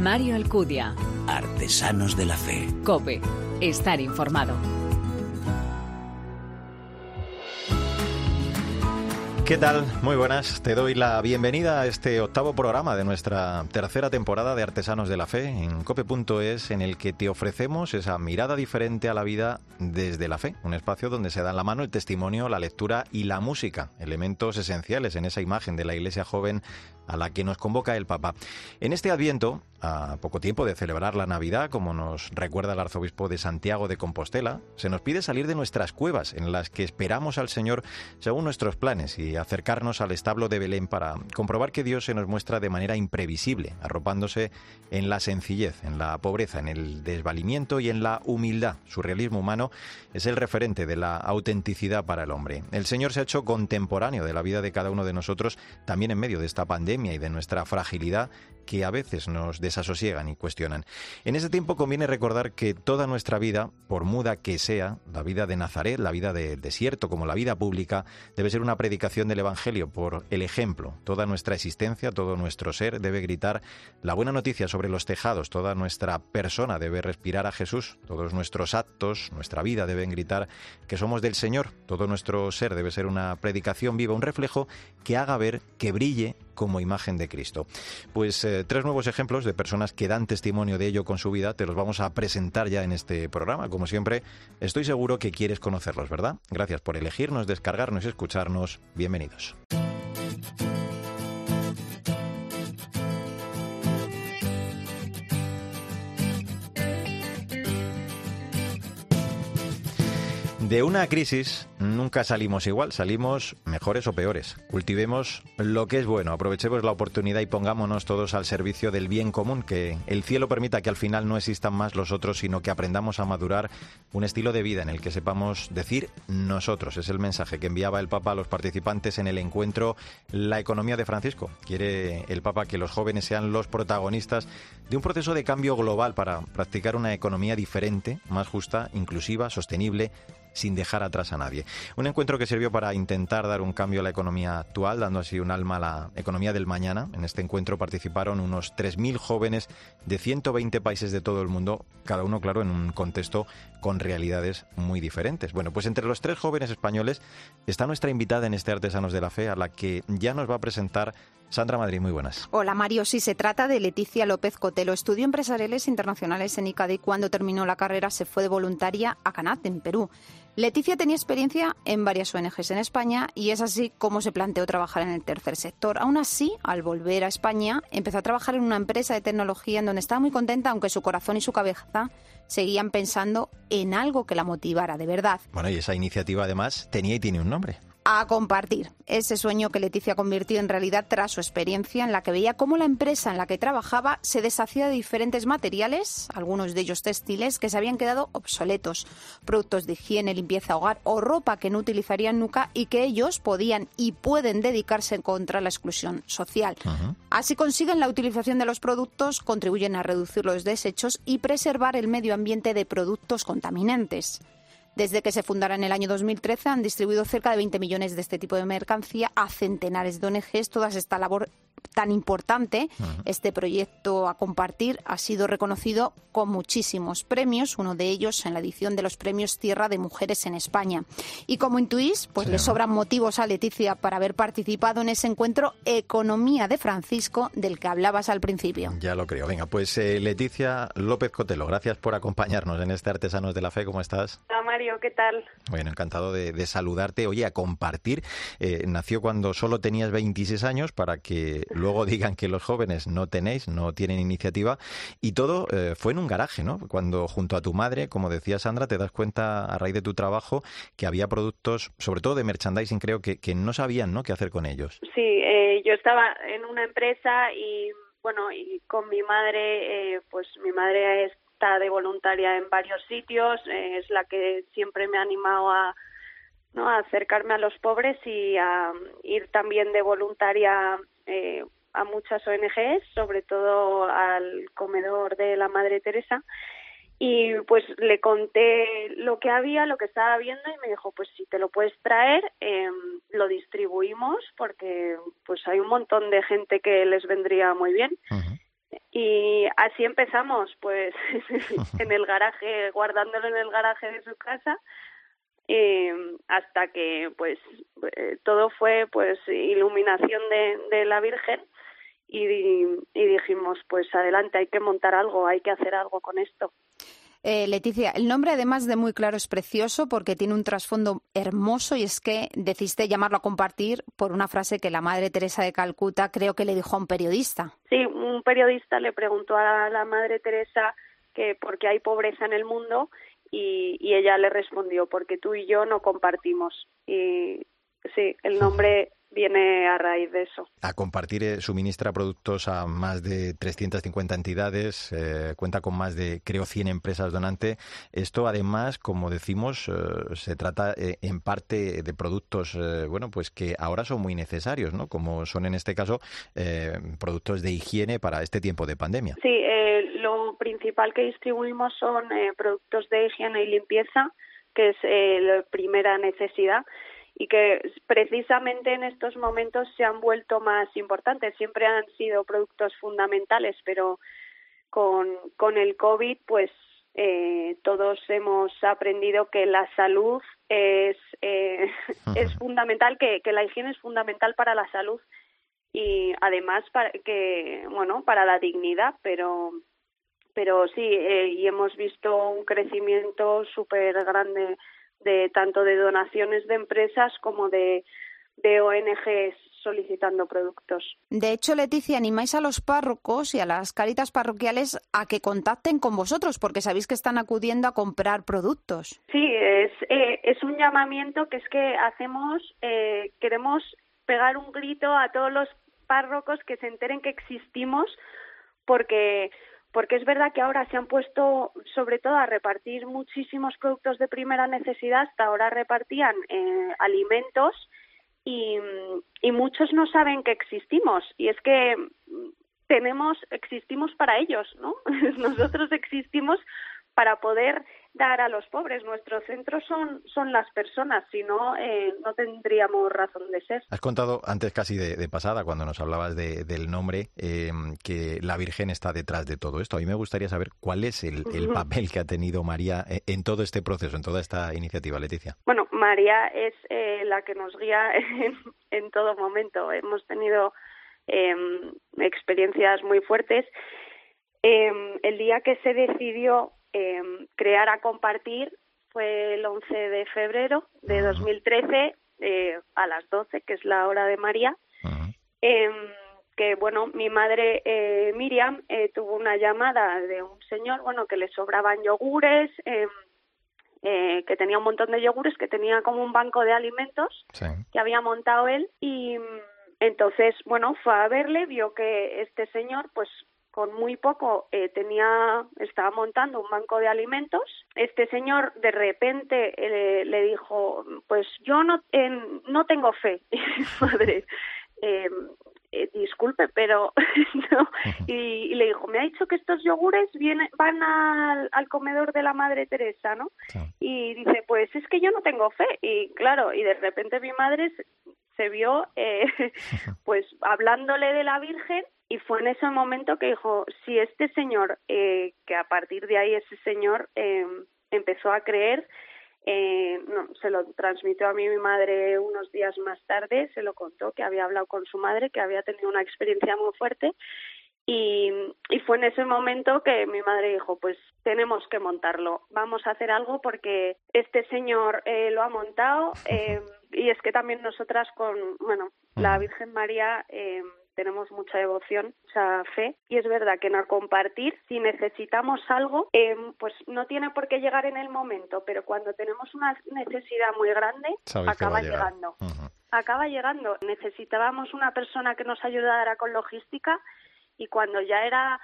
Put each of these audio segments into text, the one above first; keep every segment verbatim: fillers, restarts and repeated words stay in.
Mario Alcudia. Artesanos de la Fe. COPE. Estar informado. ¿Qué tal? Muy buenas. Te doy la bienvenida a este octavo programa de nuestra tercera temporada de Artesanos de la Fe en cope punto es, en el que te ofrecemos esa mirada diferente a la vida desde la fe. Un espacio donde se dan la mano el testimonio, la lectura y la música, elementos esenciales en esa imagen de la Iglesia joven a la que nos convoca el Papa. En este Adviento, a poco tiempo de celebrar la Navidad, como nos recuerda el arzobispo de Santiago de Compostela, se nos pide salir de nuestras cuevas en las que esperamos al Señor según nuestros planes y acercarnos al establo de Belén para comprobar que Dios se nos muestra de manera imprevisible, arropándose en la sencillez, en la pobreza, en el desvalimiento y en la humildad. Su realismo humano es el referente de la autenticidad para el hombre. El Señor se ha hecho contemporáneo de la vida de cada uno de nosotros, también en medio de esta pandemia y de nuestra fragilidad que a veces nos desasosiegan y cuestionan. En ese tiempo conviene recordar que toda nuestra vida, por muda que sea, la vida de Nazaret, la vida del desierto, como la vida pública, debe ser una predicación del Evangelio por el ejemplo. Toda nuestra existencia, todo nuestro ser debe gritar la buena noticia sobre los tejados, toda nuestra persona debe respirar a Jesús, todos nuestros actos, nuestra vida deben gritar que somos del Señor, todo nuestro ser debe ser una predicación viva, un reflejo que haga ver, que brille como imagen de Cristo. Pues eh, tres nuevos ejemplos de personas que dan testimonio de ello con su vida te los vamos a presentar ya en este programa. Como siempre, estoy seguro que quieres conocerlos, ¿verdad? Gracias por elegirnos, descargarnos y escucharnos. Bienvenidos. De una crisis nunca salimos igual, salimos mejores o peores. Cultivemos lo que es bueno, aprovechemos la oportunidad y pongámonos todos al servicio del bien común, que el cielo permita que al final no existan más los otros, sino que aprendamos a madurar un estilo de vida en el que sepamos decir nosotros. Es el mensaje que enviaba el Papa a los participantes en el encuentro La Economía de Francisco. Quiere el Papa que los jóvenes sean los protagonistas de un proceso de cambio global para practicar una economía diferente, más justa, inclusiva, sostenible, sin dejar atrás a nadie. Un encuentro que sirvió para intentar dar un cambio a la economía actual, dando así un alma a la economía del mañana. En este encuentro participaron unos tres mil jóvenes de ciento veinte países de todo el mundo, cada uno, claro, en un contexto con realidades muy diferentes. Bueno, pues entre los tres jóvenes españoles está nuestra invitada en este Artesanos de la Fe, a la que ya nos va a presentar Sandra Madrid. Muy buenas. Hola, Mario. Sí, se trata de Leticia López-Cotelo. Estudió Empresariales Internacionales en ICADE y cuando terminó la carrera se fue de voluntaria a Canat, en Perú. Leticia tenía experiencia en varias O N Ges en España y es así como se planteó trabajar en el tercer sector. Aún así, al volver a España, empezó a trabajar en una empresa de tecnología en donde estaba muy contenta, aunque su corazón y su cabeza seguían pensando en algo que la motivara de verdad. Bueno, y esa iniciativa además tenía y tiene un nombre. A Compartir, ese sueño que Leticia convirtió en realidad tras su experiencia, en la que veía cómo la empresa en la que trabajaba se deshacía de diferentes materiales, algunos de ellos textiles, que se habían quedado obsoletos, productos de higiene, limpieza, hogar o ropa que no utilizarían nunca y que ellos podían y pueden dedicarse contra la exclusión social. Uh-huh. Así consiguen la utilización de los productos, contribuyen a reducir los desechos y preservar el medio ambiente de productos contaminantes. Desde que se fundara en el año dos mil trece han distribuido cerca de veinte millones de este tipo de mercancía a centenares de O N Ges. Toda esta labor tan importante, uh-huh. Este proyecto A Compartir ha sido reconocido con muchísimos premios, uno de ellos en la edición de los Premios Tierra de Mujeres en España. Y como intuís, pues sí, le sobran motivos a Leticia para haber participado en ese encuentro Economía de Francisco del que hablabas al principio. Ya lo creo. Venga, pues eh, Leticia López-Cotelo, gracias por acompañarnos en este Artesanos de la Fe. ¿Cómo estás? Hola, María. ¿Qué tal? Bueno, encantado de, de saludarte. Oye, A Compartir eh, nació cuando solo tenías veintiséis años, para que luego digan que los jóvenes no tenéis, no tienen iniciativa. Y todo eh, fue en un garaje, ¿no? Cuando junto a tu madre, como decía Sandra, te das cuenta a raíz de tu trabajo que había productos, sobre todo de merchandising, creo, que, que no sabían, ¿no?, qué hacer con ellos. Sí, eh, yo estaba en una empresa y, bueno, y con mi madre, eh, pues mi madre es está de voluntaria en varios sitios, eh, es la que siempre me ha animado a, ¿no?, a acercarme a los pobres y a ir también de voluntaria eh, a muchas O N Ges, sobre todo al comedor de la Madre Teresa. Y pues le conté lo que había, lo que estaba viendo, y me dijo, pues si te lo puedes traer, eh, lo distribuimos porque pues hay un montón de gente que les vendría muy bien. Uh-huh. Y así empezamos, pues, en el garaje, guardándolo en el garaje de su casa, eh, hasta que, pues, eh, todo fue, pues, iluminación de, de la Virgen. Y, y dijimos, pues adelante, hay que montar algo, hay que hacer algo con esto. Eh, Leticia, el nombre además de Muy Claro es precioso porque tiene un trasfondo hermoso, y es que decidiste llamarlo A Compartir por una frase que la Madre Teresa de Calcuta creo que le dijo a un periodista. Sí, un periodista le preguntó a la Madre Teresa que por qué hay pobreza en el mundo, y, y ella le respondió, porque tú y yo no compartimos. Y sí, el nombre viene a raíz de eso. A Compartir suministra productos a más de trescientas cincuenta entidades, eh, cuenta con más de, creo, cien empresas donante. Esto, además, como decimos, eh, se trata eh, en parte de productos, eh, bueno, pues que ahora son muy necesarios, ¿no? Como son en este caso eh, productos de higiene para este tiempo de pandemia. Sí, eh, lo principal que distribuimos son eh, productos de higiene y limpieza, que es eh, la primera necesidad, y que precisamente en estos momentos se han vuelto más importantes. Siempre han sido productos fundamentales, pero con, con el COVID, pues eh, todos hemos aprendido que la salud es, eh, es fundamental, que, que la higiene es fundamental para la salud y además para, que, bueno, para la dignidad, pero... Pero sí, eh, y hemos visto un crecimiento súper grande de tanto de donaciones de empresas como de, de O N Ges solicitando productos. De hecho, Leticia, animáis a los párrocos y a las caritas parroquiales a que contacten con vosotros, porque sabéis que están acudiendo a comprar productos. Sí, es, eh, es un llamamiento que es que hacemos, eh, queremos pegar un grito a todos los párrocos que se enteren que existimos, porque... Porque es verdad que ahora se han puesto, sobre todo, a repartir muchísimos productos de primera necesidad. Hasta ahora repartían eh, alimentos y, y muchos no saben que existimos. Y es que tenemos, existimos para ellos, ¿no? Nosotros existimos para poder dar a los pobres. Nuestro centro son, son las personas, si no, eh, no tendríamos razón de ser. Has contado antes casi de, de pasada, cuando nos hablabas de, del nombre, eh, que la Virgen está detrás de todo esto. A mí me gustaría saber cuál es el, el papel que ha tenido María en todo este proceso, en toda esta iniciativa, Leticia. Bueno, María es eh, la que nos guía en, en todo momento. Hemos tenido eh, experiencias muy fuertes. Eh, el día que se decidió Eh, crear A Compartir fue el once de febrero de dos mil trece, eh, a las doce, que es la hora de María, eh, que, bueno, mi madre eh, Miriam eh, tuvo una llamada de un señor, bueno, que le sobraban yogures, eh, eh, que tenía un montón de yogures, que tenía como un banco de alimentos, sí, que había montado él, y entonces, bueno, fue a verle, vio que este señor, pues, con muy poco eh, tenía estaba montando un banco de alimentos. Este señor de repente eh, le dijo, pues yo no eh, no tengo fe. Madre, eh, eh, disculpe, pero no. Y, y le dijo, me ha dicho que estos yogures vienen, van al, al comedor de la Madre Teresa, ¿no? Sí. Y dice, pues es que yo no tengo fe. Y claro, y de repente mi madre se, se vio eh, pues hablándole de la Virgen. Y fue en ese momento que dijo, si este señor, eh, que a partir de ahí ese señor eh, empezó a creer, eh, no, se lo transmitió a mí mi madre unos días más tarde, se lo contó, que había hablado con su madre, que había tenido una experiencia muy fuerte, y, y fue en ese momento que mi madre dijo, pues tenemos que montarlo, vamos a hacer algo porque este señor eh, lo ha montado, eh, y es que también nosotras con, bueno, la Virgen María... Eh, tenemos mucha devoción, mucha fe, y es verdad que en A Compartir, si necesitamos algo, eh, pues no tiene por qué llegar en el momento, pero cuando tenemos una necesidad muy grande, acaba llegando. Uh-huh. Acaba llegando. Necesitábamos una persona que nos ayudara con logística, y cuando ya era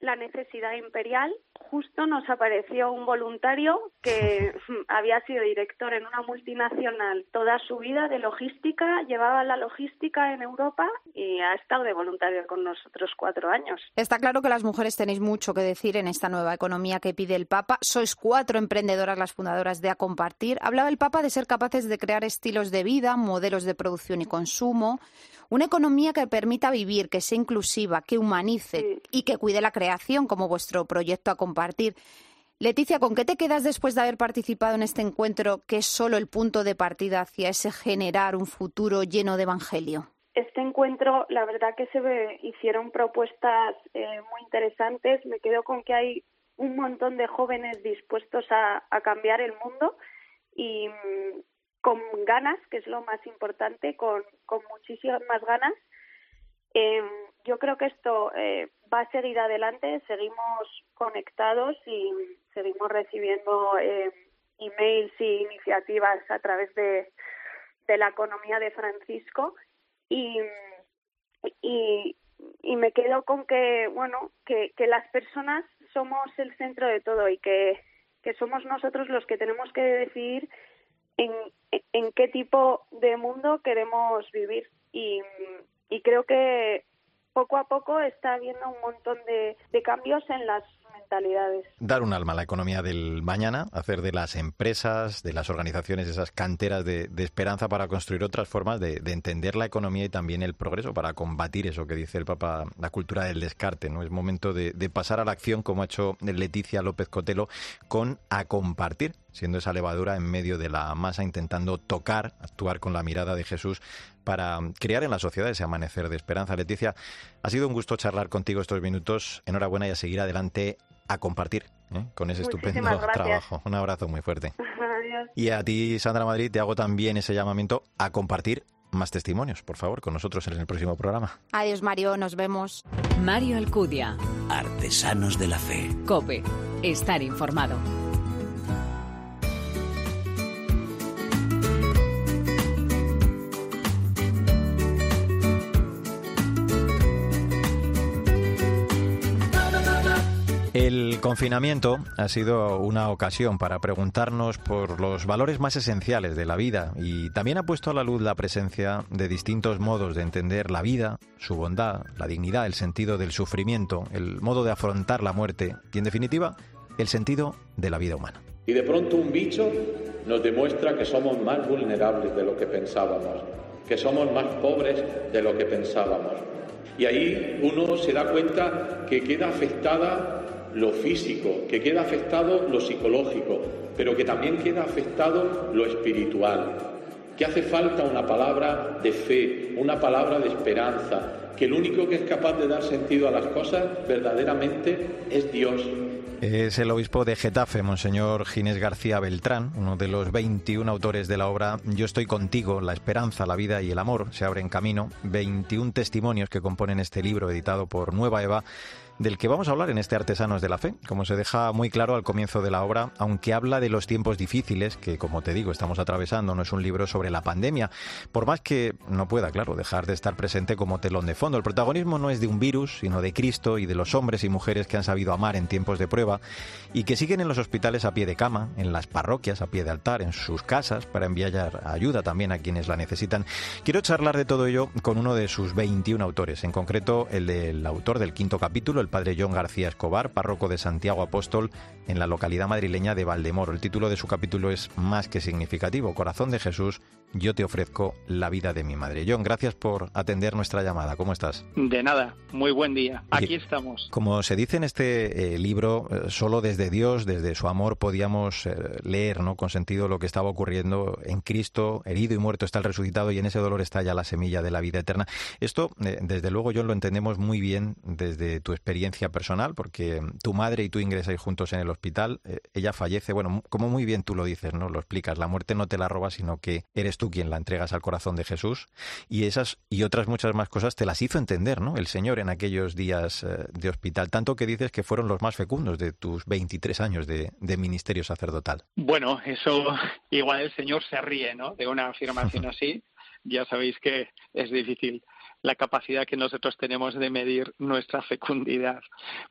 la necesidad imperial, justo nos apareció un voluntario que había sido director en una multinacional toda su vida de logística, llevaba la logística en Europa y ha estado de voluntario con nosotros cuatro años. Está claro que las mujeres tenéis mucho que decir en esta nueva economía que pide el Papa. Sois cuatro emprendedoras las fundadoras de A Compartir. Hablaba el Papa de ser capaces de crear estilos de vida, modelos de producción y consumo, una economía que permita vivir, que sea inclusiva, que humanice sí. y que cuide la creación, como vuestro proyecto A Compartir. Leticia, ¿con qué te quedas después de haber participado en este encuentro, que es solo el punto de partida hacia ese generar un futuro lleno de evangelio? Este encuentro, la verdad que se ve, hicieron propuestas eh, muy interesantes. Me quedo con que hay un montón de jóvenes dispuestos a, a cambiar el mundo y con ganas, que es lo más importante, con, con muchísimas más ganas. Eh, yo creo que esto eh, va a seguir adelante, seguimos conectados y seguimos recibiendo eh, emails y iniciativas a través de, de la economía de Francisco y, y, y me quedo con que, bueno, que, que las personas somos el centro de todo y que, que somos nosotros los que tenemos que decidir en, en qué tipo de mundo queremos vivir y, y creo que poco a poco está habiendo un montón de, de cambios en las mentalidades. Dar un alma a la economía del mañana, hacer de las empresas, de las organizaciones, esas canteras de, de esperanza para construir otras formas de, de entender la economía y también el progreso, para combatir eso que dice el Papa, la cultura del descarte, ¿no? Es momento de, de pasar a la acción, como ha hecho Leticia López-Cotelo con A Compartir, siendo esa levadura en medio de la masa, intentando tocar, actuar con la mirada de Jesús para crear en la sociedad ese amanecer de esperanza. Leticia, ha sido un gusto charlar contigo estos minutos. Enhorabuena y a seguir adelante A Compartir, ¿eh? Con ese estupendo trabajo. Un abrazo muy fuerte. Adiós. Y a ti, Sandra Madrid, te hago también ese llamamiento a compartir más testimonios, por favor, con nosotros en el próximo programa. Adiós, Mario, nos vemos. Mario Alcudia. Artesanos de la Fe. COPE. Estar informado. El confinamiento ha sido una ocasión para preguntarnos por los valores más esenciales de la vida y también ha puesto a la luz la presencia de distintos modos de entender la vida, su bondad, la dignidad, el sentido del sufrimiento, el modo de afrontar la muerte y, en definitiva, el sentido de la vida humana. Y de pronto un bicho nos demuestra que somos más vulnerables de lo que pensábamos, que somos más pobres de lo que pensábamos. Y ahí uno se da cuenta que queda afectada lo físico, que queda afectado lo psicológico, pero que también queda afectado lo espiritual, que hace falta una palabra de fe, una palabra de esperanza, que el único que es capaz de dar sentido a las cosas verdaderamente es Dios. Es el obispo de Getafe, Monseñor Ginés García Beltrán, uno de los veintiún autores de la obra Yo estoy contigo, la esperanza, la vida y el amor se abren camino, veintiún testimonios que componen este libro editado por Nueva Eva, del que vamos a hablar en este Artesanos de la Fe, como se deja muy claro al comienzo de la obra, aunque habla de los tiempos difíciles que, como te digo, estamos atravesando. No es un libro sobre la pandemia, por más que no pueda, claro, dejar de estar presente como telón de fondo. El protagonismo no es de un virus, sino de Cristo y de los hombres y mujeres que han sabido amar en tiempos de prueba y que siguen en los hospitales a pie de cama, en las parroquias a pie de altar, en sus casas, para enviar ayuda también a quienes la necesitan. Quiero charlar de todo ello con uno de sus veintiún autores, en concreto el del autor del quinto capítulo, el padre John García Escobar, párroco de Santiago Apóstol en la localidad madrileña de Valdemoro. El título de su capítulo es más que significativo: Corazón de Jesús, yo te ofrezco la vida de mi madre. John, gracias por atender nuestra llamada. ¿Cómo estás? De nada, muy buen día. Aquí y, estamos. Como se dice en este eh, libro, eh, solo desde Dios, desde su amor, podíamos eh, leer, ¿no?, con sentido lo que estaba ocurriendo en Cristo. Herido y muerto está el resucitado y en ese dolor está ya la semilla de la vida eterna. Esto, eh, desde luego, John, lo entendemos muy bien desde tu experiencia experiencia personal, porque tu madre y tú ingresáis juntos en el hospital, eh, ella fallece, bueno, como muy bien tú lo dices, ¿no?, lo explicas, la muerte no te la robas, sino que eres tú quien la entregas al corazón de Jesús, y esas y otras muchas más cosas te las hizo entender, ¿no?, el Señor en aquellos días eh, de hospital, tanto que dices que fueron los más fecundos de tus veintitrés años de, de ministerio sacerdotal. Bueno, eso igual el Señor se ríe, ¿no?, de una afirmación así, ya sabéis que es difícil. la capacidad que nosotros tenemos de medir nuestra fecundidad.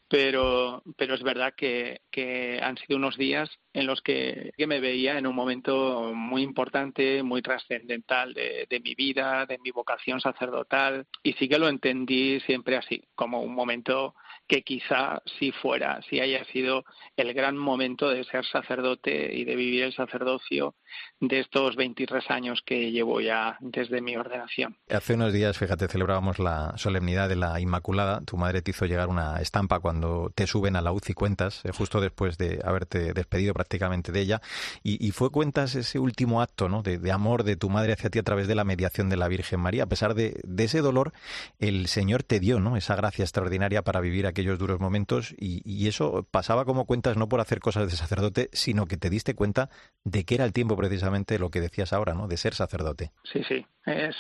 Pero, pero es verdad que, que han sido unos días en los que, que me veía en un momento muy importante, muy trascendental de, de mi vida, de mi vocación sacerdotal, y sí que lo entendí siempre así, como un momento que quizá sí fuera, sí haya sido el gran momento de ser sacerdote y de vivir el sacerdocio de estos veintitrés años que llevo ya desde mi ordenación. Hace unos días, fíjate, celebrábamos la solemnidad de la Inmaculada. Tu madre te hizo llegar una estampa cuando te suben a la U C I Cuentas, justo después de haberte despedido prácticamente de ella, y, y fue Cuentas ese último acto, ¿no?, de, de amor de tu madre hacia ti a través de la mediación de la Virgen María. A pesar de, de ese dolor, el Señor te dio, ¿no?, esa gracia extraordinaria para vivir aquellos duros momentos, y, y eso pasaba como Cuentas no por hacer cosas de sacerdote, sino que te diste cuenta de que era el tiempo precisamente, lo que decías ahora, ¿no?, de ser sacerdote. Sí, sí, es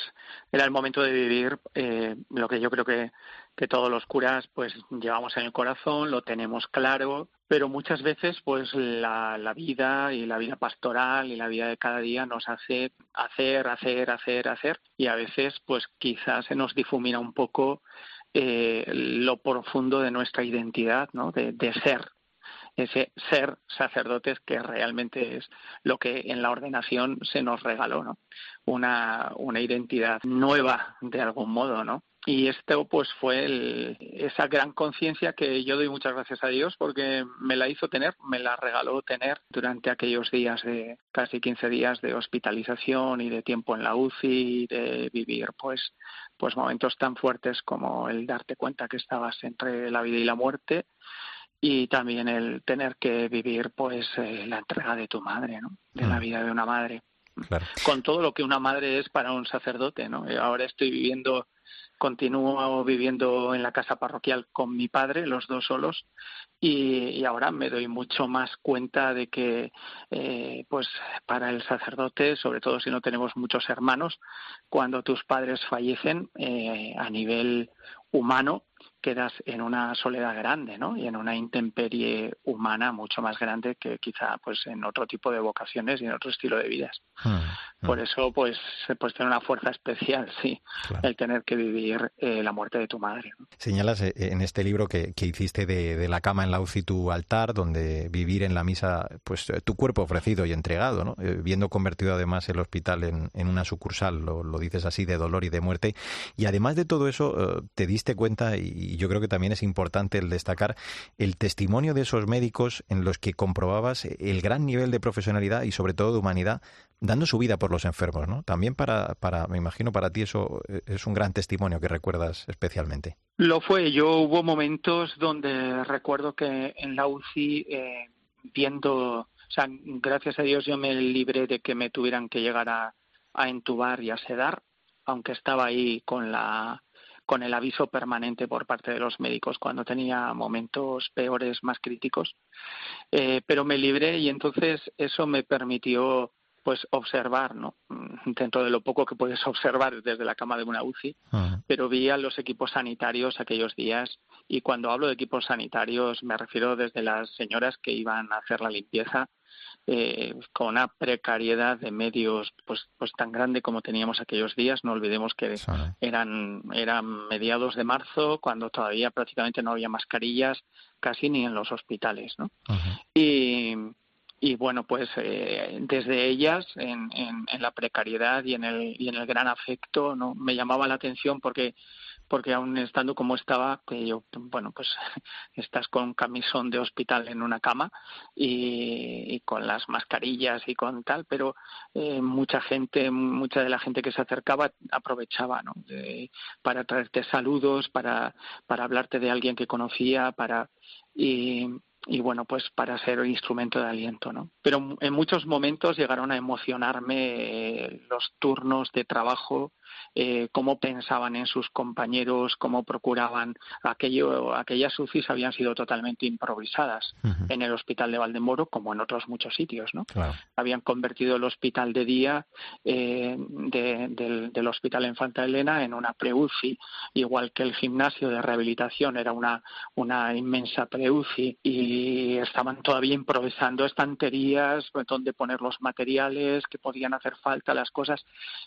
era el momento de vivir eh, lo que yo creo que, que todos los curas pues llevamos en el corazón, lo tenemos claro, pero muchas veces pues la, la vida y la vida pastoral y la vida de cada día nos hace hacer, hacer, hacer, hacer, y a veces pues quizás se nos difumina un poco eh, lo profundo de nuestra identidad, ¿no?, de, de ser. Ese ser sacerdotes que realmente es lo que en la ordenación se nos regaló, ¿no? Una, una identidad nueva de algún modo, ¿no? Y esto pues fue el, esa gran conciencia que yo doy muchas gracias a Dios porque me la hizo tener, me la regaló tener durante aquellos días de casi quince días de hospitalización y de tiempo en la U C I, de vivir pues, pues momentos tan fuertes como el darte cuenta que estabas entre la vida y la muerte, y también el tener que vivir pues eh, la entrega de tu madre, ¿no?, de mm. la vida de una madre. Claro. Con todo lo que una madre es para un sacerdote, ¿no? Ahora estoy viviendo, continúo viviendo en la casa parroquial con mi padre, los dos solos, y, y ahora me doy mucho más cuenta de que eh, pues para el sacerdote, sobre todo si no tenemos muchos hermanos, cuando tus padres fallecen eh, a nivel humano, quedas en una soledad grande, ¿no?, y en una intemperie humana mucho más grande que quizá pues en otro tipo de vocaciones y en otro estilo de vidas. Mm, mm. Por eso pues, pues tiene una fuerza especial, sí, claro, el tener que vivir eh, la muerte de tu madre, ¿no? Señalas en este libro que, que hiciste de, de la cama en la U C I tu altar, donde vivir en la misa pues tu cuerpo ofrecido y entregado, ¿no?, eh, viendo convertido además el hospital en, en una sucursal, lo, lo dices así, de dolor y de muerte. Y además de todo eso, eh, te diste cuenta, y y yo creo que también es importante el destacar el testimonio de esos médicos en los que comprobabas el gran nivel de profesionalidad y sobre todo de humanidad, dando su vida por los enfermos, ¿no? También para, para, me imagino, para ti eso es un gran testimonio que recuerdas especialmente. Lo fue. Yo hubo momentos donde recuerdo que en la U C I, eh, viendo, o sea, gracias a Dios yo me libré de que me tuvieran que llegar a, a entubar y a sedar, aunque estaba ahí con la... con el aviso permanente por parte de los médicos cuando tenía momentos peores, más críticos, eh, pero me libré, y entonces eso me permitió pues observar, ¿no?, dentro de lo poco que puedes observar desde la cama de una U C I, uh-huh. pero vi a los equipos sanitarios aquellos días, y cuando hablo de equipos sanitarios me refiero desde las señoras que iban a hacer la limpieza, Eh, con una precariedad de medios pues pues tan grande como teníamos aquellos días. No olvidemos que sí. eran eran mediados de marzo, cuando todavía prácticamente no había mascarillas casi ni en los hospitales, ¿no? Uh-huh. y y bueno pues eh, desde ellas en, en en la precariedad y en el y en el gran afecto, ¿no?, me llamaba la atención porque porque aún estando como estaba, que yo, bueno, pues estás con camisón de hospital en una cama y, y con las mascarillas y con tal, pero eh, mucha gente, mucha de la gente que se acercaba aprovechaba, ¿no?, eh, para traerte saludos, para para hablarte de alguien que conocía, para y, y bueno, pues para ser instrumento de aliento, ¿no? Pero en muchos momentos llegaron a emocionarme eh, los turnos de trabajo. Eh, cómo pensaban en sus compañeros, cómo procuraban aquello, aquellas U C Is habían sido totalmente improvisadas uh-huh. en el hospital de Valdemoro, como en otros muchos sitios, ¿no? Claro. Habían convertido el hospital de día eh, de, del, del hospital Infanta Elena en una pre-U C I, igual que el gimnasio de rehabilitación era una, una inmensa pre-U C I, y y estaban todavía improvisando estanterías donde poner los materiales que podían hacer falta, las cosas,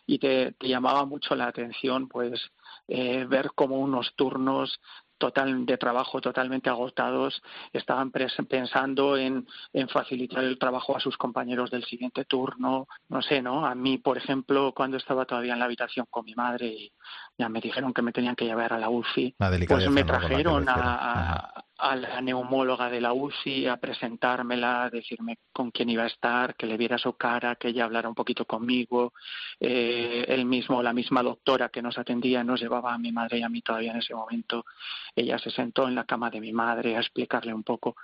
y te, te llamaba mucho la atención pues eh, ver cómo unos turnos total de trabajo totalmente agotados estaban pensando en, en facilitar el trabajo a sus compañeros del siguiente turno. No sé, ¿no? A mí, por ejemplo, cuando estaba todavía en la habitación con mi madre y ya me dijeron que me tenían que llevar a la U C I, pues me trajeron a, a, a la neumóloga de la U C I a presentármela, a decirme con quién iba a estar, que le viera su cara, que ella hablara un poquito conmigo. Eh, él mismo, la misma doctora que nos atendía, nos llevaba a mi madre y a mí todavía en ese momento. Ella se sentó en la cama de mi madre a explicarle un poco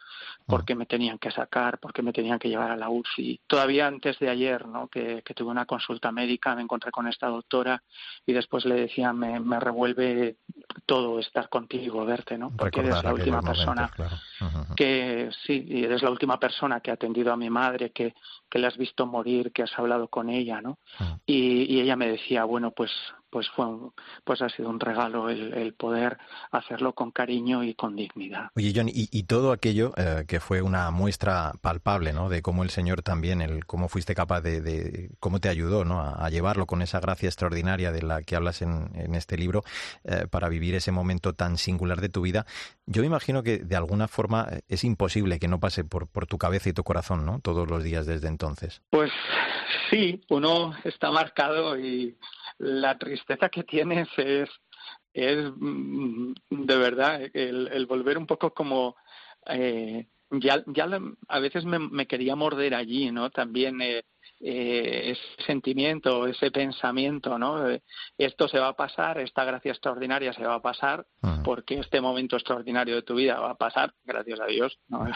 por qué me tenían que sacar, por qué me tenían que llevar a la U C I. Todavía antes de ayer, ¿no?, que, que tuve una consulta médica, me encontré con esta doctora y después le decía, me, me revuelve todo estar contigo, verte, ¿no? Porque Recordar eres la última momentos, persona claro. uh-huh. que, sí, eres la última persona que ha atendido a mi madre, que, que la has visto morir, que has hablado con ella, ¿no? Uh-huh. Y, y ella me decía, bueno, pues... pues fue un, pues ha sido un regalo el, el poder hacerlo con cariño y con dignidad. Oye, John, y, y todo aquello eh, que fue una muestra palpable, ¿no?, de cómo el Señor también, el cómo fuiste capaz de, de cómo te ayudó, ¿no?, a, a llevarlo con esa gracia extraordinaria de la que hablas en, en este libro, eh, para vivir ese momento tan singular de tu vida. Yo me imagino que de alguna forma es imposible que no pase por, por tu cabeza y tu corazón, ¿no?, todos los días desde entonces. Pues sí, uno está marcado y la tristeza La tristeza que tienes es, es de verdad, el, el volver un poco como, eh, ya, ya la, a veces me, me quería morder allí, ¿no? También eh, eh, ese sentimiento, ese pensamiento, ¿no? Esto se va a pasar, esta gracia extraordinaria se va a pasar, uh-huh. porque este momento extraordinario de tu vida va a pasar, gracias a Dios, ¿no? Uh-huh.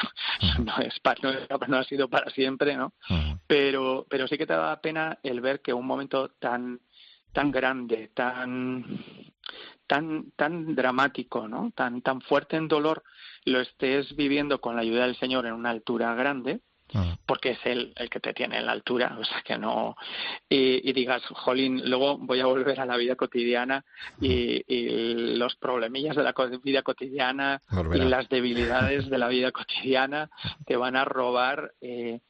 No es, no es, no ha sido para siempre, ¿no? Uh-huh. Pero, pero sí que te da pena el ver que un momento tan... tan grande, tan tan tan dramático, ¿no?, tan tan fuerte en dolor, lo estés viviendo con la ayuda del Señor en una altura grande, uh-huh. porque es Él el que te tiene en la altura, o sea que no... Y, y digas, jolín, luego voy a volver a la vida cotidiana y, y los problemillas de la vida cotidiana Volverá. y las debilidades de la vida cotidiana te van a robar... Eh,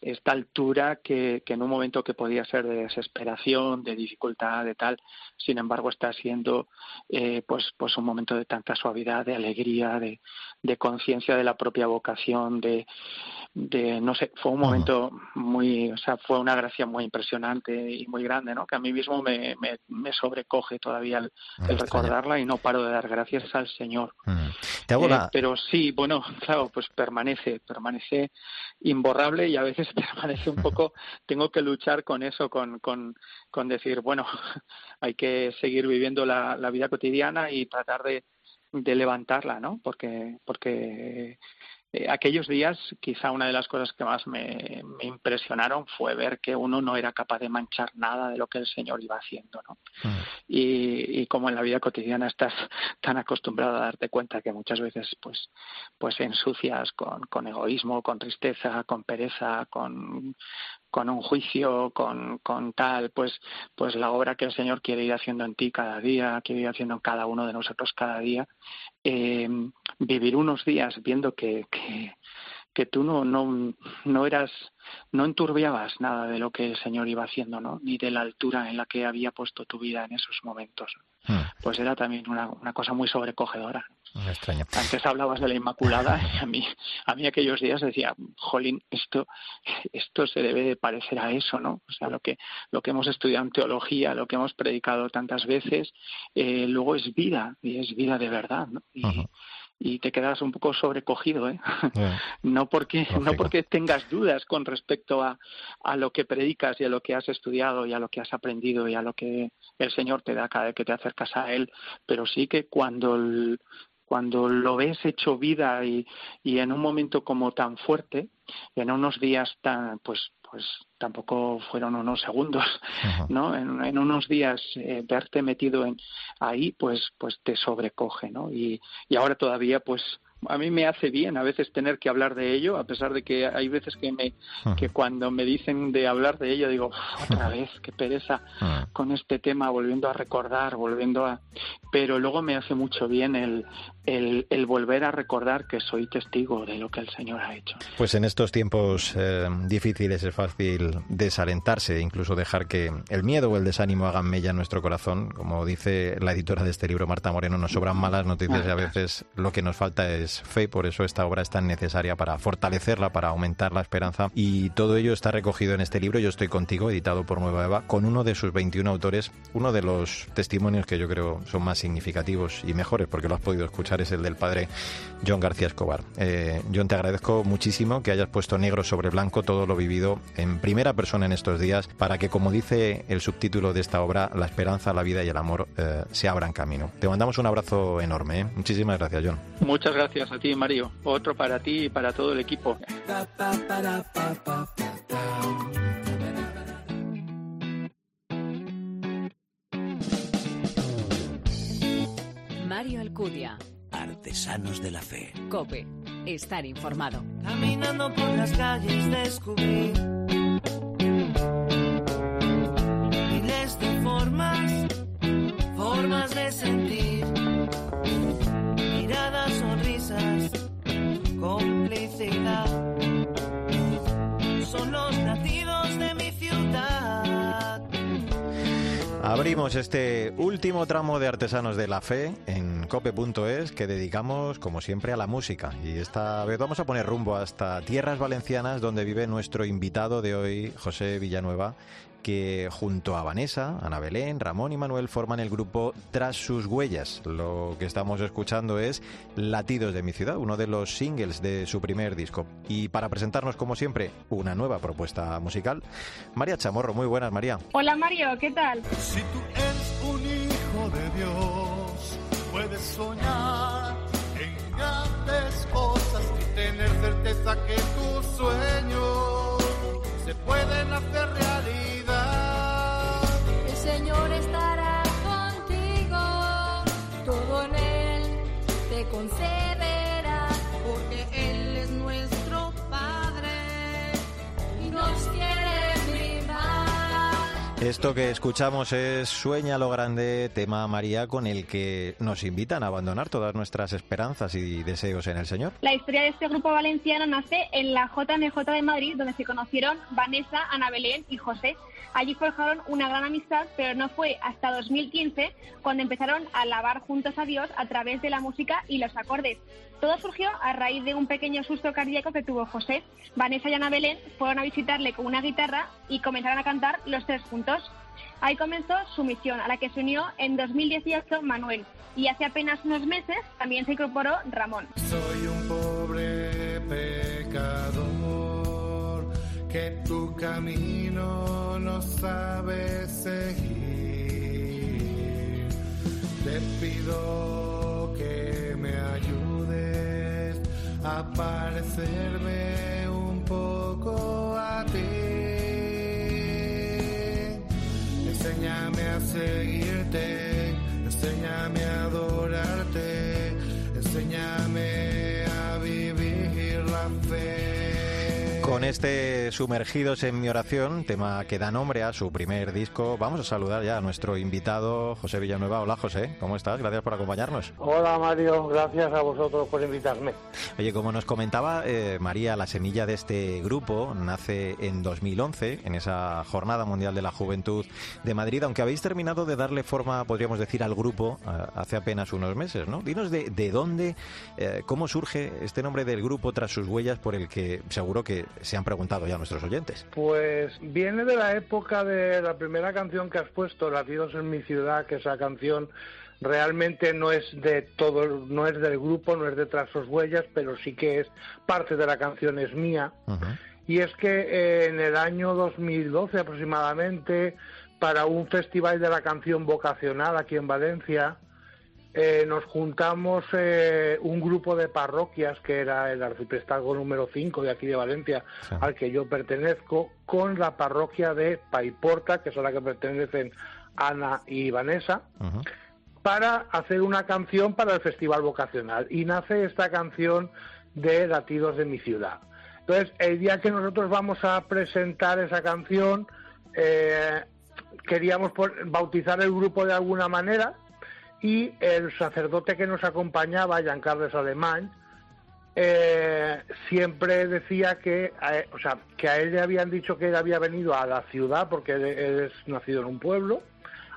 esta altura que, que en un momento que podía ser de desesperación, de dificultad, de tal, sin embargo está siendo eh, pues pues un momento de tanta suavidad, de alegría, de, de conciencia de la propia vocación, de, de no sé, fue un momento muy, o sea, fue una gracia muy impresionante y muy grande, ¿no? Que a mí mismo me, me, me sobrecoge todavía el, el recordarla y no paro de dar gracias al Señor. ¿Te hago la... eh, pero sí, bueno, claro, pues permanece, permanece imborrable y a veces permanece un poco, tengo que luchar con eso, con, con, con decir, bueno, hay que seguir viviendo la, la vida cotidiana y tratar de, de levantarla, ¿no? Porque, porque eh, aquellos días, quizá una de las cosas que más me, me impresionaron fue ver que uno no era capaz de manchar nada de lo que el Señor iba haciendo, ¿no? Mm. Y, y como en la vida cotidiana estás tan acostumbrado a darte cuenta que muchas veces pues pues ensucias con, con egoísmo, con tristeza, con pereza, con... con un juicio, con, con tal, pues pues la obra que el Señor quiere ir haciendo en ti cada día, quiere ir haciendo en cada uno de nosotros cada día, eh, vivir unos días viendo que, que, que tú no, no, no eras, no enturbiabas nada de lo que el Señor iba haciendo, ¿no?, ni de la altura en la que había puesto tu vida en esos momentos. Hmm. Pues era también una, una cosa muy sobrecogedora. Me extraña. Antes hablabas de la Inmaculada y a mí, a mí aquellos días decía, jolín, esto, esto se debe de parecer a eso, ¿no? O sea, lo que, lo que hemos estudiado en teología, lo que hemos predicado tantas veces, eh, luego es vida, y es vida de verdad, ¿no? Y, uh-huh. y te quedas un poco sobrecogido, ¿eh? Yeah. No porque Lógico. no porque tengas dudas con respecto a, a lo que predicas y a lo que has estudiado y a lo que has aprendido y a lo que el Señor te da cada vez que te acercas a Él, pero sí que cuando el, cuando lo ves hecho vida y, y en un momento como tan fuerte, en unos días tan, pues pues tampoco fueron unos segundos, uh-huh. ¿no? En, en unos días eh, verte metido en ahí, pues pues te sobrecoge, ¿no? Y, y ahora todavía, pues a mí me hace bien a veces tener que hablar de ello, a pesar de que hay veces que me que cuando me dicen de hablar de ello digo, otra vez, qué pereza con este tema, volviendo a recordar, volviendo a... pero luego me hace mucho bien el, el, el volver a recordar que soy testigo de lo que el Señor ha hecho. Pues en estos tiempos eh, difíciles es fácil desalentarse, incluso dejar que el miedo o el desánimo hagan mella en nuestro corazón. Como dice la editora de este libro, Marta Moreno, nos sobran malas noticias y a veces lo que nos falta es fe. Por eso esta obra es tan necesaria para fortalecerla, para aumentar la esperanza. Y todo ello está recogido en este libro, Yo estoy contigo, editado por Nueva Eva, con uno de sus veintiún autores. Uno de los testimonios que yo creo son más significativos y mejores, porque lo has podido escuchar, es el del padre John García Escobar. Eh, John, te agradezco muchísimo que hayas puesto negro sobre blanco todo lo vivido en primera persona en estos días, para que, como dice el subtítulo de esta obra, la esperanza, la vida y el amor eh, se abran camino. Te mandamos un abrazo enorme, ¿eh? Muchísimas gracias, John. Muchas gracias a ti, Mario. Otro para ti y para todo el equipo. Mario Alcudia. Artesanos de la Fe. COPE. Estar informado. Caminando por las calles descubrí miles de formas, formas de sentir. Miradas, sonrisas, complicidad. Son los latidos de mi ciudad. Abrimos este último tramo de Artesanos de la Fe en cope punto es, que dedicamos, como siempre, a la música. Y esta vez vamos a poner rumbo hasta tierras valencianas, donde vive nuestro invitado de hoy, José Villanueva, que junto a Vanessa, Ana Belén, Ramón y Manuel forman el grupo Tras sus huellas. Lo que estamos escuchando es Latidos de mi ciudad, uno de los singles de su primer disco. Y para presentarnos, como siempre, una nueva propuesta musical, María Chamorro. Muy buenas, María. Hola, Mario, ¿qué tal? Si tú eres un hijo de Dios, puedes soñar en grandes cosas y tener certeza que tus sueños se pueden hacer realidad. El Señor estará contigo, todo en Él te concederá, porque Él es nuestro Padre y nos quiere brindar. Esto que escuchamos es Sueña lo Grande, tema, María, con el que nos invitan a abandonar todas nuestras esperanzas y deseos en el Señor. La historia de este grupo valenciano nace en la J M J de Madrid, donde se conocieron Vanessa, Ana Belén y José. Allí forjaron una gran amistad, pero no fue hasta dos mil quince cuando empezaron a alabar juntos a Dios a través de la música y los acordes. Todo surgió a raíz de un pequeño susto cardíaco que tuvo José. Vanessa y Ana Belén fueron a visitarle con una guitarra y comenzaron a cantar los tres juntos. Ahí comenzó su misión, a la que se unió en dos mil dieciocho Manuel. Y hace apenas unos meses también se incorporó Ramón. Soy un pobre pecador que tu camino no sabes seguir. Te pido que me ayudes a parecerme un poco a ti. Enséñame a seguirte, enséñame a adorarte, enséñame a vivir la fe. Con este Sumergidos en mi oración, tema que da nombre a su primer disco, vamos a saludar ya a nuestro invitado, José Villanueva. Hola, José, ¿cómo estás? Gracias por acompañarnos. Hola, Mario, gracias a vosotros por invitarme. Oye, como nos comentaba eh, María, la semilla de este grupo nace en dos mil once, en esa Jornada Mundial de la Juventud de Madrid, aunque habéis terminado de darle forma, podríamos decir, al grupo eh, hace apenas unos meses, ¿no? Dinos de, de dónde, eh, cómo surge este nombre del grupo Tras sus huellas, por el que seguro que se han preguntado ya nuestros oyentes. Pues viene de la época de la primera canción que has puesto, Latidos en mi ciudad, que esa canción realmente no es de todo, no es del grupo, no es de Tras sus huellas, pero sí que es parte de la canción, es mía. Uh-huh. Y es que eh, en el año dos mil doce aproximadamente, para un festival de la canción vocacional aquí en Valencia, eh, nos juntamos eh, un grupo de parroquias, que era el arciprestazgo número cinco de aquí de Valencia, sí, al que yo pertenezco, con la parroquia de Paiporta, que es a la que pertenecen Ana y Vanessa, uh-huh, para hacer una canción para el festival vocacional. Y nace esta canción de Latidos de mi ciudad. Entonces, el día que nosotros vamos a presentar esa canción, eh, queríamos bautizar el grupo de alguna manera. y el sacerdote que nos acompañaba, Jean Carles Alemán, eh, siempre decía que a, o sea, que a él le habían dicho que él había venido a la ciudad, porque él, él es nacido en un pueblo,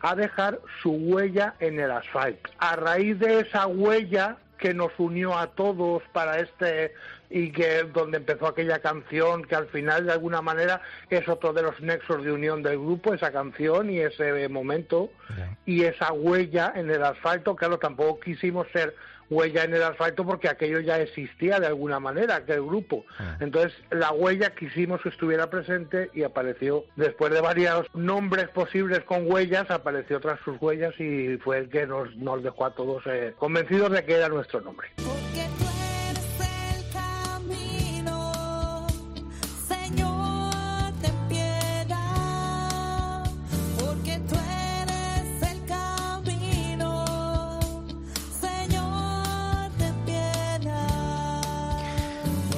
a dejar su huella en el asfalto. A raíz de esa huella que nos unió a todos para este, y que donde empezó aquella canción, que al final de alguna manera es otro de los nexos de unión del grupo, esa canción y ese momento, yeah. y esa huella en el asfalto. Claro, tampoco quisimos ser huella en el asfalto porque aquello ya existía de alguna manera, aquel grupo. Ah. Entonces, la huella quisimos que estuviera presente y apareció, después de varios nombres posibles con huellas, apareció Tras sus huellas y fue el que nos, nos dejó a todos eh, convencidos de que era nuestro nombre.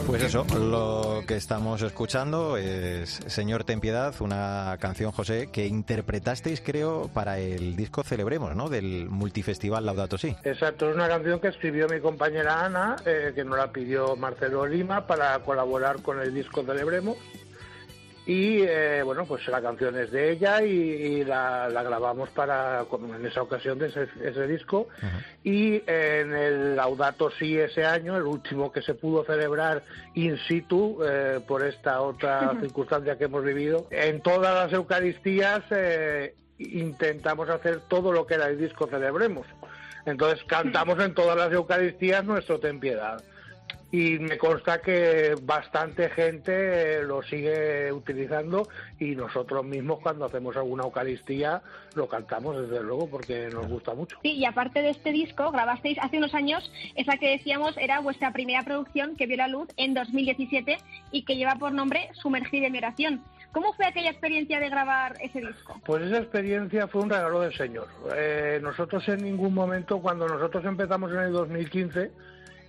Pues eso, lo que estamos escuchando es Señor ten piedad, una canción, José, que interpretasteis, creo, para el disco Celebremos, ¿no?, del multifestival Laudato sí. Exacto, es una canción que escribió mi compañera Ana, eh, que nos la pidió Marcelo Lima para colaborar con el disco Celebremos. Y eh, bueno, pues la canción es de ella y, y la, la grabamos para en esa ocasión de ese, ese disco. Uh-huh. Y eh, en el Laudato sí ese año, el último que se pudo celebrar in situ, eh, por esta otra uh-huh. circunstancia que hemos vivido, en todas las Eucaristías eh, intentamos hacer todo lo que era el disco Celebremos. Entonces cantamos uh-huh. en todas las Eucaristías nuestro ten piedad. Y me consta que bastante gente lo sigue utilizando y nosotros mismos cuando hacemos alguna Eucaristía lo cantamos, desde luego, porque nos gusta mucho. Sí, y aparte de este disco, grabasteis hace unos años esa que decíamos era vuestra primera producción que vio la luz en dos mil diecisiete y que lleva por nombre Sumergida en mi oración. ¿Cómo fue aquella experiencia de grabar ese disco? Pues esa experiencia fue un regalo del Señor. Eh, nosotros en ningún momento, cuando nosotros empezamos en el dos mil quince...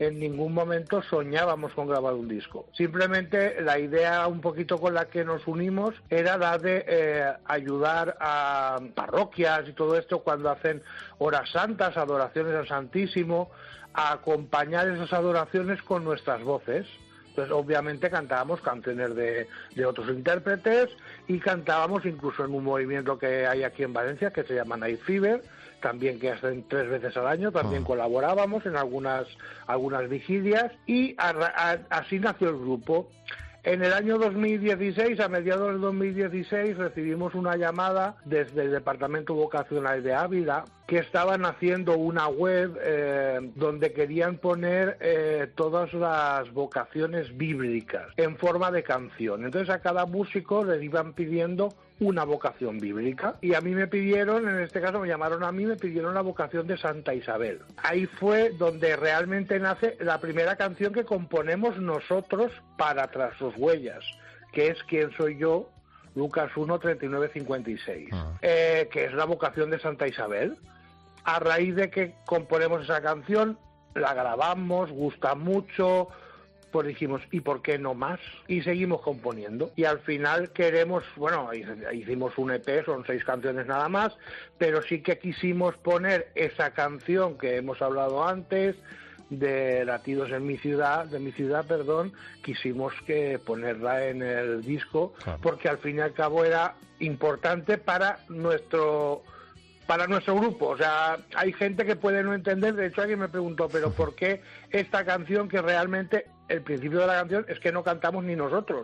en ningún momento soñábamos con grabar un disco. Simplemente la idea un poquito con la que nos unimos era la de eh, ayudar a parroquias y todo esto cuando hacen horas santas, adoraciones al Santísimo, a acompañar esas adoraciones con nuestras voces. Entonces, obviamente, cantábamos canciones de, de otros intérpretes y cantábamos incluso en un movimiento que hay aquí en Valencia que se llama Night Fever, también que hacen tres veces al año, también uh-huh. colaborábamos en algunas algunas vigilias y a, a, así nació el grupo. En el año dos mil dieciséis, a mediados del dos mil dieciséis, recibimos una llamada desde el Departamento Vocacional de Ávila que estaban haciendo una web eh, donde querían poner eh, todas las vocaciones bíblicas en forma de canción. Entonces a cada músico les iban pidiendo una vocación bíblica y a mí me pidieron, en este caso me llamaron a mí, me pidieron la vocación de Santa Isabel. Ahí fue donde realmente nace la primera canción que componemos nosotros para Tras sus huellas, que es ¿Quién soy yo? Lucas uno, treinta y nueve, cincuenta y seis, ah. eh, que es la vocación de Santa Isabel. A raíz de que componemos esa canción, la grabamos, gusta mucho, pues dijimos, ¿y por qué no más? Y seguimos componiendo. Y al final queremos, bueno, hicimos un E P, son seis canciones nada más, pero sí que quisimos poner esa canción que hemos hablado antes, de Latidos en mi ciudad, de mi ciudad, perdón, quisimos que ponerla en el disco, claro. porque al fin y al cabo era importante para nuestro... para nuestro grupo. O sea, hay gente que puede no entender, de hecho alguien me preguntó, pero ¿por qué esta canción que realmente el principio de la canción es que no cantamos ni nosotros?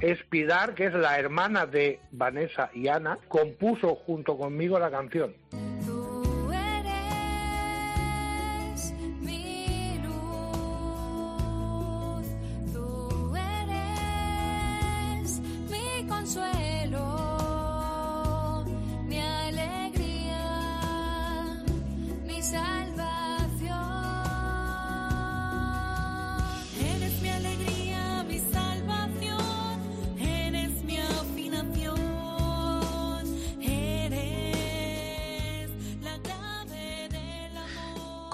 Es Pilar, que es la hermana de Vanessa y Ana, compuso junto conmigo la canción.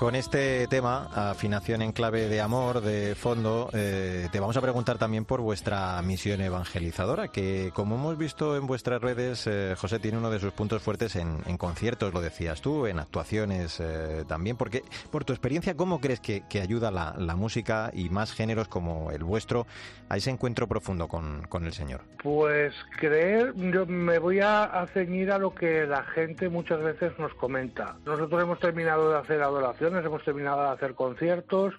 Con este tema, afinación en clave de amor, de fondo, eh, te vamos a preguntar también por vuestra misión evangelizadora, que como hemos visto en vuestras redes, eh, José tiene uno de sus puntos fuertes en, en conciertos, lo decías tú, en actuaciones eh, también, porque por tu experiencia, ¿cómo crees que, que ayuda la, la música y más géneros como el vuestro a ese encuentro profundo con, con el Señor? Pues creer, yo me voy a, a ceñir a lo que la gente muchas veces nos comenta. Nosotros hemos terminado de hacer adoración, hemos terminado de hacer conciertos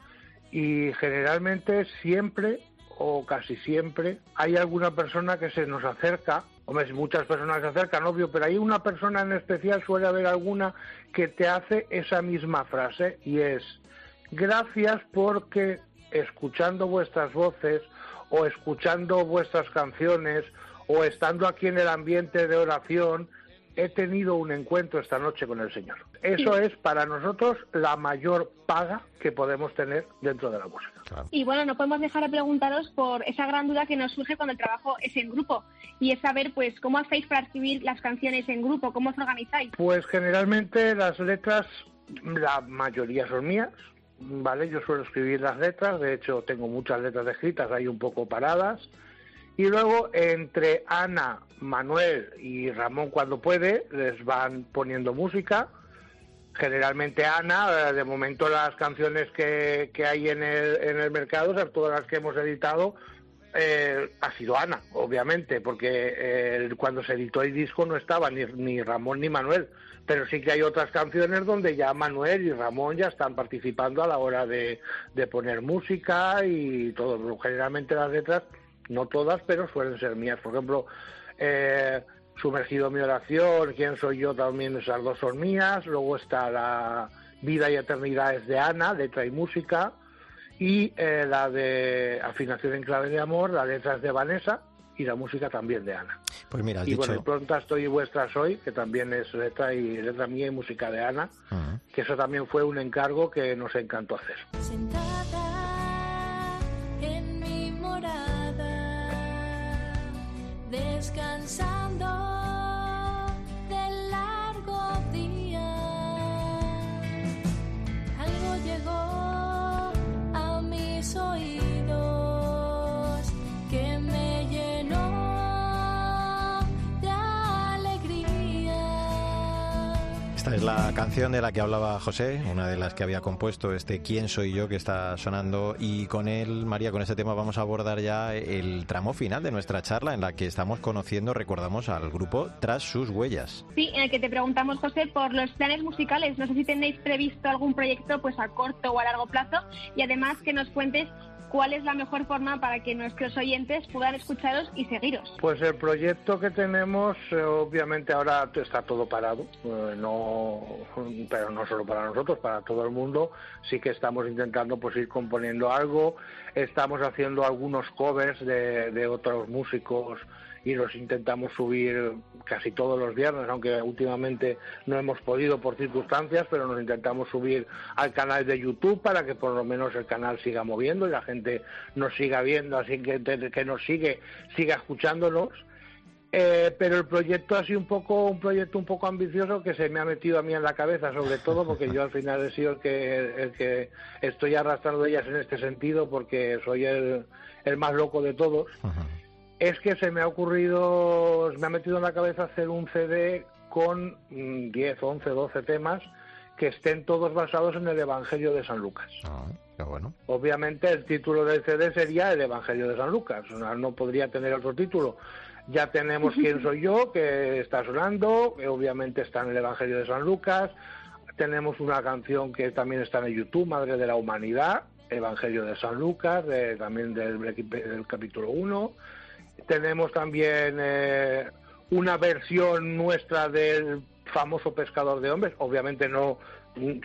y generalmente siempre o casi siempre hay alguna persona que se nos acerca. Hombre, muchas personas se acercan, obvio, pero hay una persona en especial, suele haber alguna que te hace esa misma frase y es: gracias porque escuchando vuestras voces o escuchando vuestras canciones o estando aquí en el ambiente de oración, he tenido un encuentro esta noche con el Señor. Eso es para nosotros la mayor paga que podemos tener dentro de la música. Claro. Y bueno, no podemos dejar de preguntaros por esa gran duda que nos surge cuando el trabajo es en grupo, y es saber, pues, ¿cómo hacéis para escribir las canciones en grupo? ¿Cómo os organizáis? Pues generalmente las letras, la mayoría son mías, ¿vale? Yo suelo escribir las letras, de hecho tengo muchas letras escritas, hay un poco paradas. Y luego entre Ana, Manuel y Ramón, cuando puede, les van poniendo música. Generalmente Ana, de momento las canciones que, que hay en el, en el mercado, o sea, todas las que hemos editado, eh, ha sido Ana, obviamente, porque eh, cuando se editó el disco no estaba ni, ni Ramón ni Manuel. Pero sí que hay otras canciones donde ya Manuel y Ramón ya están participando a la hora de, de poner música y todo. Generalmente las letras, no todas, pero suelen ser mías. Por ejemplo, eh, Sumergido mi oración, Quién soy yo, también esas dos son mías. Luego está La vida y eternidad, es de Ana, letra y música. Y eh, la de Afinación en clave de amor, la letra es de Vanessa y la música también de Ana. Pues mira, has y dicho... bueno, y Pronta estoy y vuestras hoy, que también es letra, y, letra mía y música de Ana, uh-huh. que eso también fue un encargo que nos encantó hacer. Sentada en mi morada, descansando del largo día, algo llegó a mis oídos que me llenó de alegría. Esta es la canción de la que hablaba José, una de las que había compuesto, este Quién soy yo, que está sonando, y con él, María, con este tema vamos a abordar ya el tramo final de nuestra charla, en la que estamos conociendo, recordamos, al grupo Tras sus huellas. Sí, en el que te preguntamos, José, por los planes musicales. No sé si tenéis previsto algún proyecto, pues, a corto o a largo plazo, y además que nos cuentes cuál es la mejor forma para que nuestros oyentes puedan escucharos y seguiros. Pues el proyecto que tenemos, obviamente ahora está todo parado, eh, no, pero no solo para nosotros, para todo el mundo. Sí que estamos intentando, pues, ir componiendo algo, estamos haciendo algunos covers de, de otros músicos y los intentamos subir casi todos los viernes, aunque últimamente no hemos podido por circunstancias, pero nos intentamos subir al canal de YouTube para que por lo menos el canal siga moviendo y la gente nos siga viendo, así que que nos sigue, siga escuchándonos. Eh, pero el proyecto ha sido un poco un proyecto un poco ambicioso que se me ha metido a mí en la cabeza, sobre todo porque yo al final he sido el que, el que estoy arrastrando ellas en este sentido, porque soy el, el más loco de todos. Ajá. Es que se me ha ocurrido, me ha metido en la cabeza hacer un C D con diez, once, doce temas que estén todos basados en el Evangelio de San Lucas. Ah, qué bueno. Obviamente el título del C D sería El Evangelio de San Lucas, no podría tener otro título. Ya tenemos Quién soy yo, que está sonando, que obviamente está en el Evangelio de San Lucas. Tenemos una canción que también está en YouTube, Madre de la Humanidad, Evangelio de San Lucas, de, también del, del capítulo uno. Tenemos también eh, una versión nuestra del famoso Pescador de hombres. Obviamente no,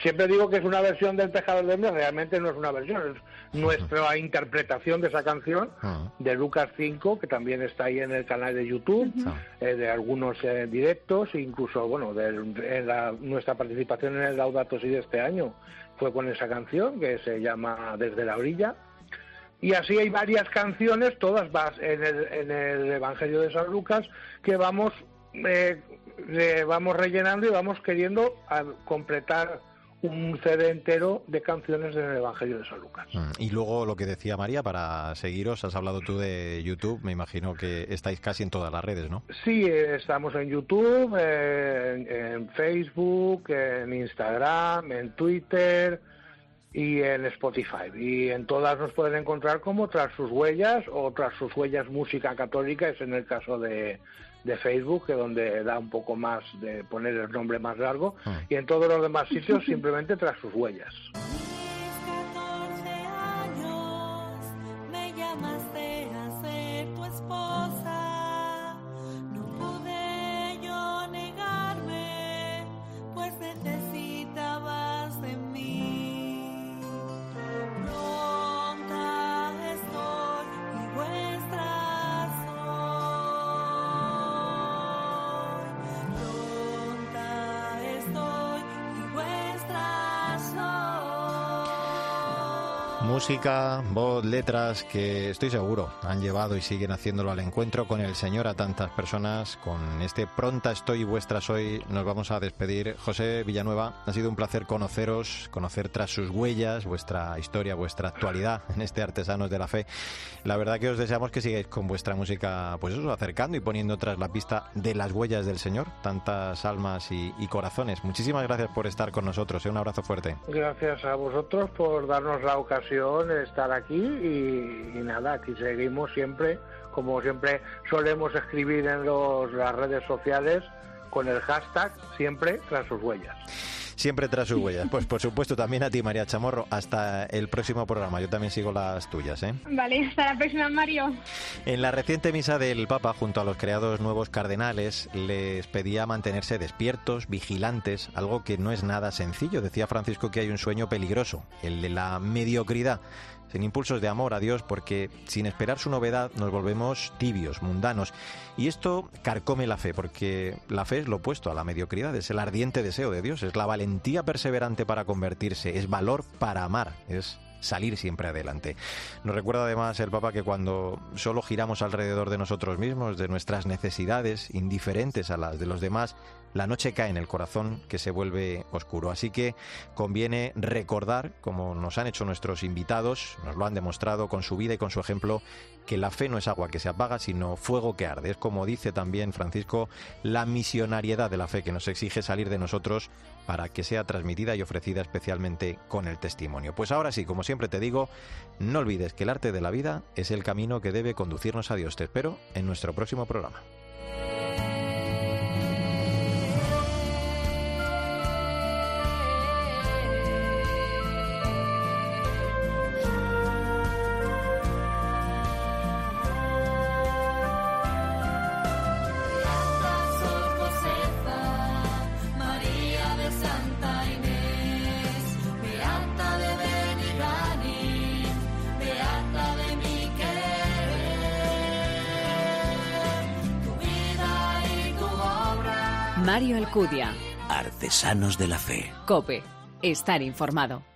siempre digo que es una versión del Pescador de hombres, realmente no es una versión, es nuestra uh-huh. interpretación de esa canción, uh-huh. de Lucas cinco, que también está ahí en el canal de YouTube, uh-huh. eh, de algunos eh, directos, incluso, bueno, de, en la, nuestra participación en el Laudato sí de este año fue con esa canción que se llama Desde la orilla. Y así hay varias canciones, todas en el, en el Evangelio de San Lucas, que vamos eh, eh, vamos rellenando y vamos queriendo completar un C D entero de canciones del Evangelio de San Lucas. Y luego lo que decía María, para seguiros, has hablado tú de YouTube, me imagino que estáis casi en todas las redes, ¿no? Sí, estamos en YouTube, en, en Facebook, en Instagram, en Twitter y en Spotify. Y en todas nos pueden encontrar como Tras sus huellas o Tras sus huellas música católica, es en el caso de... de Facebook, que donde da un poco más de poner el nombre más largo, ah. y en todos los demás sitios simplemente Tras sus huellas. Música, voz, letras que estoy seguro han llevado y siguen haciéndolo al encuentro con el Señor a tantas personas. Con este Pronta estoy, vuestra soy, nos vamos a despedir. José Villanueva, ha sido un placer conoceros, conocer Tras sus huellas, vuestra historia, vuestra actualidad en este Artesanos de la Fe. La verdad que os deseamos que sigáis con vuestra música, pues eso, acercando y poniendo tras la pista de las huellas del Señor, tantas almas y, y corazones. Muchísimas gracias por estar con nosotros, ¿eh? Un abrazo fuerte. Gracias a vosotros por darnos la ocasión estar aquí y, y nada, aquí seguimos siempre, como siempre solemos escribir en los, las redes sociales con el hashtag siempre Tras sus huellas. Siempre Tras sus huellas. Pues por supuesto también a ti, María Chamorro. Hasta el próximo programa. Yo también sigo las tuyas, ¿eh? Vale, hasta la próxima, Mario. En la reciente misa del Papa, junto a los creados nuevos cardenales, les pedía mantenerse despiertos, vigilantes, algo que no es nada sencillo. Decía Francisco que hay un sueño peligroso, el de la mediocridad, sin impulsos de amor a Dios, porque sin esperar su novedad nos volvemos tibios, mundanos. Y esto carcome la fe, porque la fe es lo opuesto a la mediocridad, es el ardiente deseo de Dios, es la valentía perseverante para convertirse, es valor para amar, es salir siempre adelante. Nos recuerda además el Papa que cuando solo giramos alrededor de nosotros mismos, de nuestras necesidades, indiferentes a las de los demás, la noche cae en el corazón que se vuelve oscuro. Así que conviene recordar, como nos han hecho nuestros invitados, nos lo han demostrado con su vida y con su ejemplo, que la fe no es agua que se apaga, sino fuego que arde. Es como dice también Francisco, la misionariedad de la fe que nos exige salir de nosotros para que sea transmitida y ofrecida especialmente con el testimonio. Pues ahora sí, como siempre te digo, no olvides que el arte de la vida es el camino que debe conducirnos a Dios. Te espero en nuestro próximo programa. Mario Alcudia. Artesanos de la Fe. COPE. Estar informado.